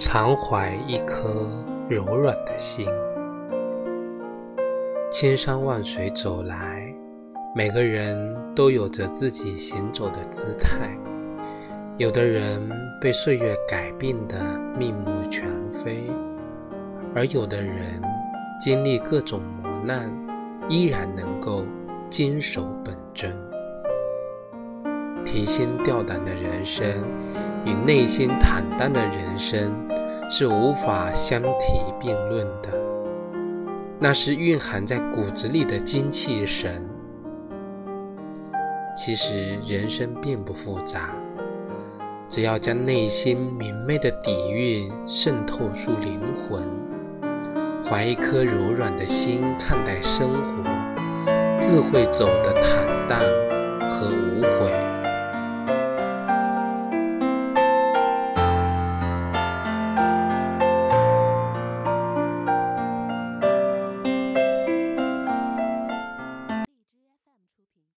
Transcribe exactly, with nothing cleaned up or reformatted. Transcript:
常怀一颗柔软的心。千山万水走来，每个人都有着自己行走的姿态，有的人被岁月改变得面目全非，而有的人经历各种磨难，依然能够坚守本真。提心吊胆的人生与内心坦荡的人生是无法相提并论的，那是蕴含在骨子里的精气神。其实人生并不复杂，只要将内心明媚的底蕴渗透出灵魂，怀一颗柔软的心看待生活，自会走得坦荡和无悔。